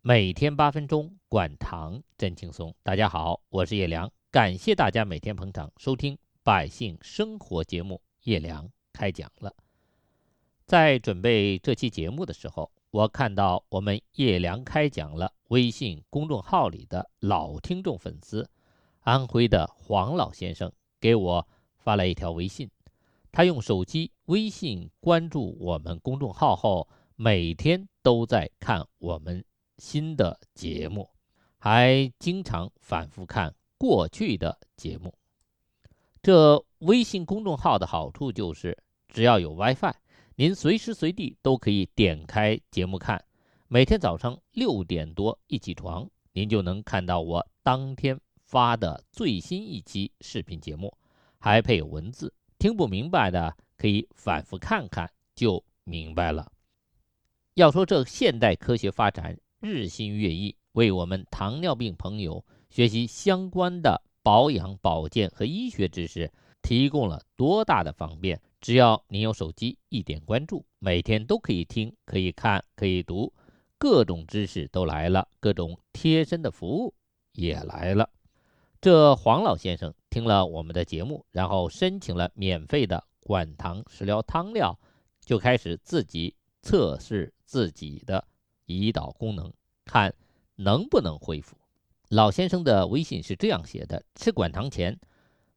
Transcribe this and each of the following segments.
每天8分钟管糖真轻松。大家好，我是叶良，感谢大家每天捧场收听百姓生活节目。叶良开讲了。在准备这期节目的时候，我看到我们叶良开讲了微信公众号里的老听众粉丝安徽的黄老先生给我发来一条微信，他用手机微信关注我们公众号后，每天都在看我们新的节目，还经常反复看过去的节目。这微信公众号的好处就是只要有 WiFi， 您随时随地都可以点开节目看。每天早上6点多一起床，您就能看到我当天发的最新一期视频节目，还配有文字，听不明白的可以反复看看就明白了。要说这现代科学发展日新月异，为我们糖尿病朋友学习相关的保养保健和医学知识提供了多大的方便。只要您有手机，一点关注，每天都可以听，可以看，可以读，各种知识都来了，各种贴身的服务也来了。这黄老先生听了我们的节目，然后申请了免费的管糖食疗汤料，就开始自己测试自己的胰岛功能，看能不能恢复。老先生的微信是这样写的：吃管糖前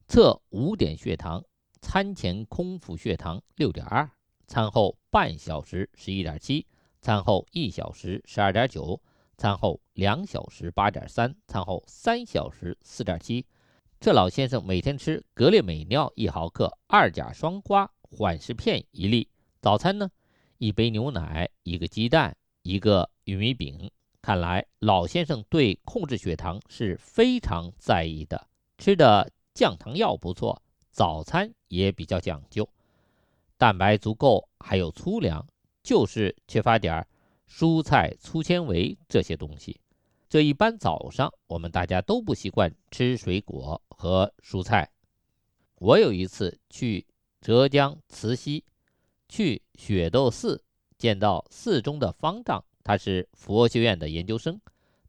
测5点血糖，餐前空腹血糖 6.2， 餐后半小时 11.7， 餐后1小时 12.9， 餐后2小时 8.3， 餐后3小时 4.7。 这老先生每天吃格列美脲1毫克，2甲双胍，缓释片1粒。早餐呢，1杯牛奶，1个鸡蛋，1个玉米饼，看来老先生对控制血糖是非常在意的。吃的降糖药不错，早餐也比较讲究，蛋白足够，还有粗粮，就是缺乏点蔬菜、粗纤维这些东西。这一般早上我们大家都不习惯吃水果和蔬菜。我有一次去浙江慈溪，去雪窦寺，见到寺中的方丈，他是佛学院的研究生，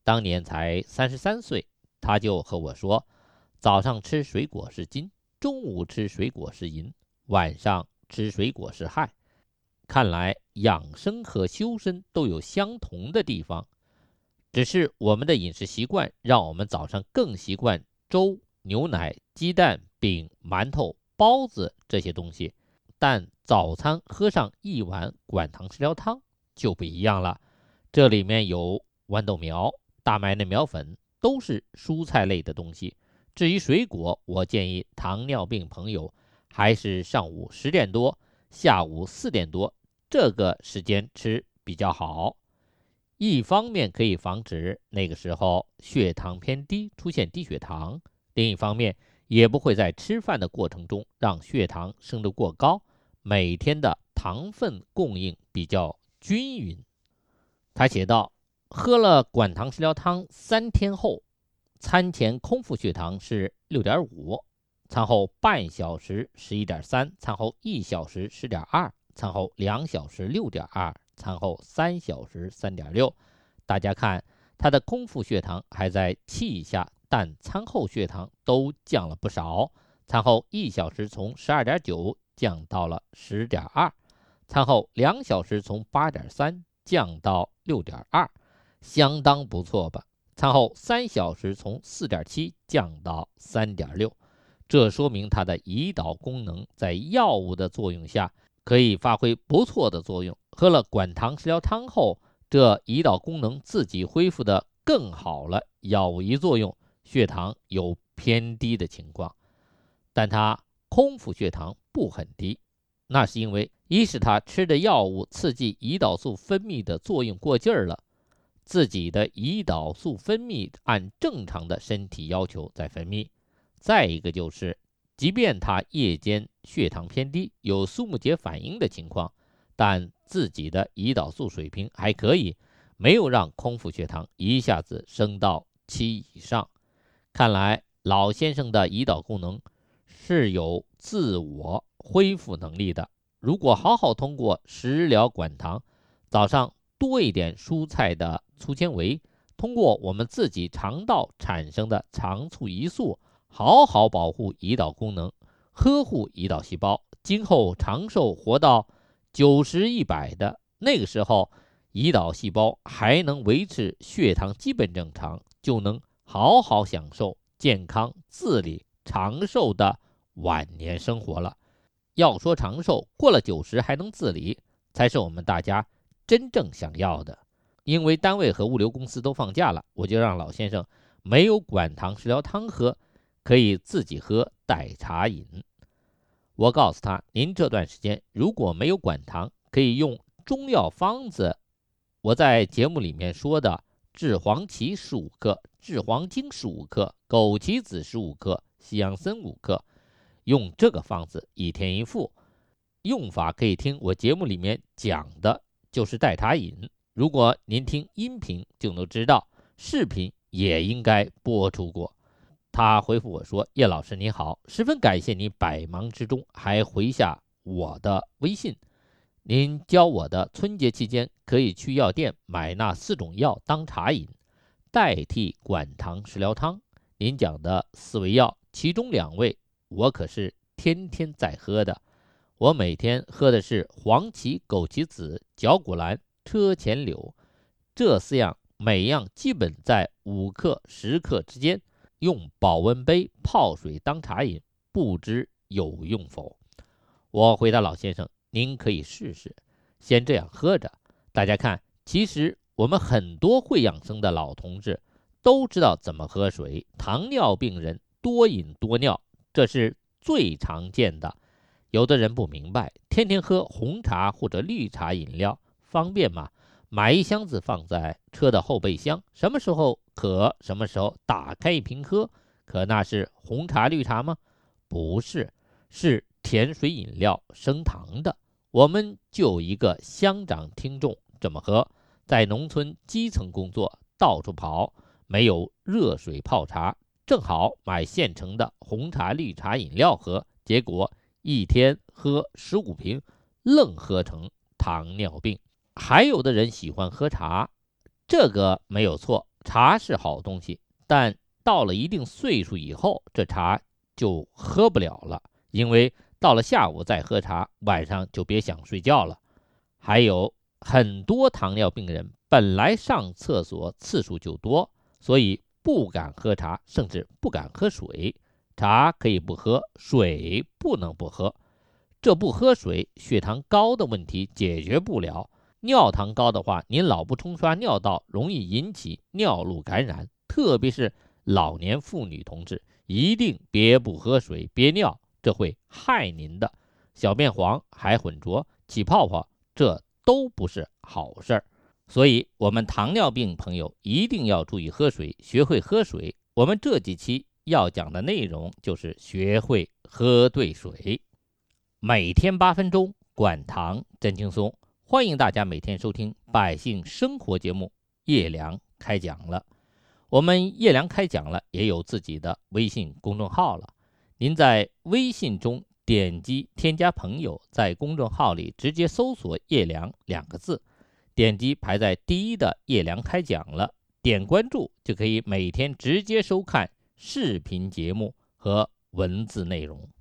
当年才33岁，他就和我说，早上吃水果是金，中午吃水果是银，晚上吃水果是害。看来养生和修身都有相同的地方，只是我们的饮食习惯让我们早上更习惯粥、牛奶、鸡蛋、饼、馒头、包子这些东西，但早餐喝上1碗管糖食疗汤就不一样了。这里面有豌豆苗、大麦嫩苗粉，都是蔬菜类的东西。至于水果，我建议糖尿病朋友还是上午10点多、下午4点多这个时间吃比较好。一方面可以防止那个时候血糖偏低，出现低血糖，另一方面也不会在吃饭的过程中让血糖升得过高，每天的糖分供应比较均匀。他写道，喝了管糖食疗汤3天后，餐前空腹血糖是 6.5， 餐后半小时 11.3， 餐后1小时 10.2， 餐后2小时 6.2， 餐后3小时 3.6。 大家看，他的空腹血糖还在7以下，但餐后血糖都降了不少，餐后1小时从 12.9 降到了 10.2， 餐后2小时从 8.3 降到 6.2， 相当不错吧。餐后3小时从 4.7 降到 3.6， 这说明它的胰岛功能在药物的作用下可以发挥不错的作用。喝了管糖食疗汤后，这胰岛功能自己恢复的更好了，药物一作用，血糖有偏低的情况，但它空腹血糖不很低，那是因为一是他吃的药物刺激胰岛素分泌的作用过劲儿了，自己的胰岛素分泌按正常的身体要求在分泌；再一个就是即便他夜间血糖偏低，有苏木节反应的情况，但自己的胰岛素水平还可以，没有让空腹血糖一下子升到7以上。看来老先生的胰岛功能是有自我恢复能力的，如果好好通过食疗管糖，早上多一点蔬菜的粗纤维，通过我们自己肠道产生的肠促胰素，好好保护胰岛功能，呵护胰岛细胞，今后长寿活到90、100的那个时候，胰岛细胞还能维持血糖基本正常，就能好好享受健康自理长寿的晚年生活了。要说长寿，过了90还能自理，才是我们大家真正想要的。因为单位和物流公司都放假了，我就让老先生没有管糖食疗汤喝，可以自己喝代茶饮。我告诉他，您这段时间如果没有管糖，可以用中药方子，我在节目里面说的制黄芪15克、制黄精15克、枸杞子15克、西洋参5克，用这个方子1天1服，用法可以听我节目里面讲的，就是代茶饮。如果您听音频就能知道，视频也应该播出过。他回复我说，叶老师你好，十分感谢你百忙之中还回下我的微信，您教我的春节期间可以去药店买那4种药当茶饮，代替管糖食疗汤。您讲的4味药，其中2味我可是天天在喝的。我每天喝的是黄芪、枸杞子、绞股蓝、车前柳，这4样每样基本在5克、10克之间，用保温杯泡水当茶饮，不知有用否？我回答老先生，您可以试试，先这样喝着。大家看，其实我们很多会养生的老同志都知道怎么喝水，糖尿病人多饮多尿，这是最常见的。有的人不明白，天天喝红茶或者绿茶饮料方便吗？买一箱子放在车的后备箱，什么时候渴什么时候打开一瓶喝。可那是红茶绿茶吗？不是，是甜水饮料，升糖的。我们就一个乡长听众这么喝，在农村基层工作，到处跑，没有热水泡茶，正好买现成的红茶绿茶饮料喝，结果一天喝15瓶，愣喝成糖尿病。还有的人喜欢喝茶，这个没有错，茶是好东西，但到了一定岁数以后，这茶就喝不了了，因为到了下午再喝茶，晚上就别想睡觉了。还有很多糖尿病人本来上厕所次数就多，所以不敢喝茶，甚至不敢喝水。茶可以不喝，水不能不喝。这不喝水，血糖高的问题解决不了。尿糖高的话，您老不冲刷尿道，容易引起尿路感染，特别是老年妇女同志，一定别不喝水，别尿，这会害您的。小便黄还浑浊起泡泡，这都不是好事儿。所以我们糖尿病朋友一定要注意喝水，学会喝水。我们这几期要讲的内容就是学会喝对水。每天8分钟，管糖真轻松。欢迎大家每天收听百姓生活节目叶良开讲了。我们叶良开讲了也有自己的微信公众号了，您在微信中点击添加朋友，在公众号里直接搜索叶良2个字，点击排在第1的叶良开讲了，点关注就可以每天直接收看视频节目和文字内容。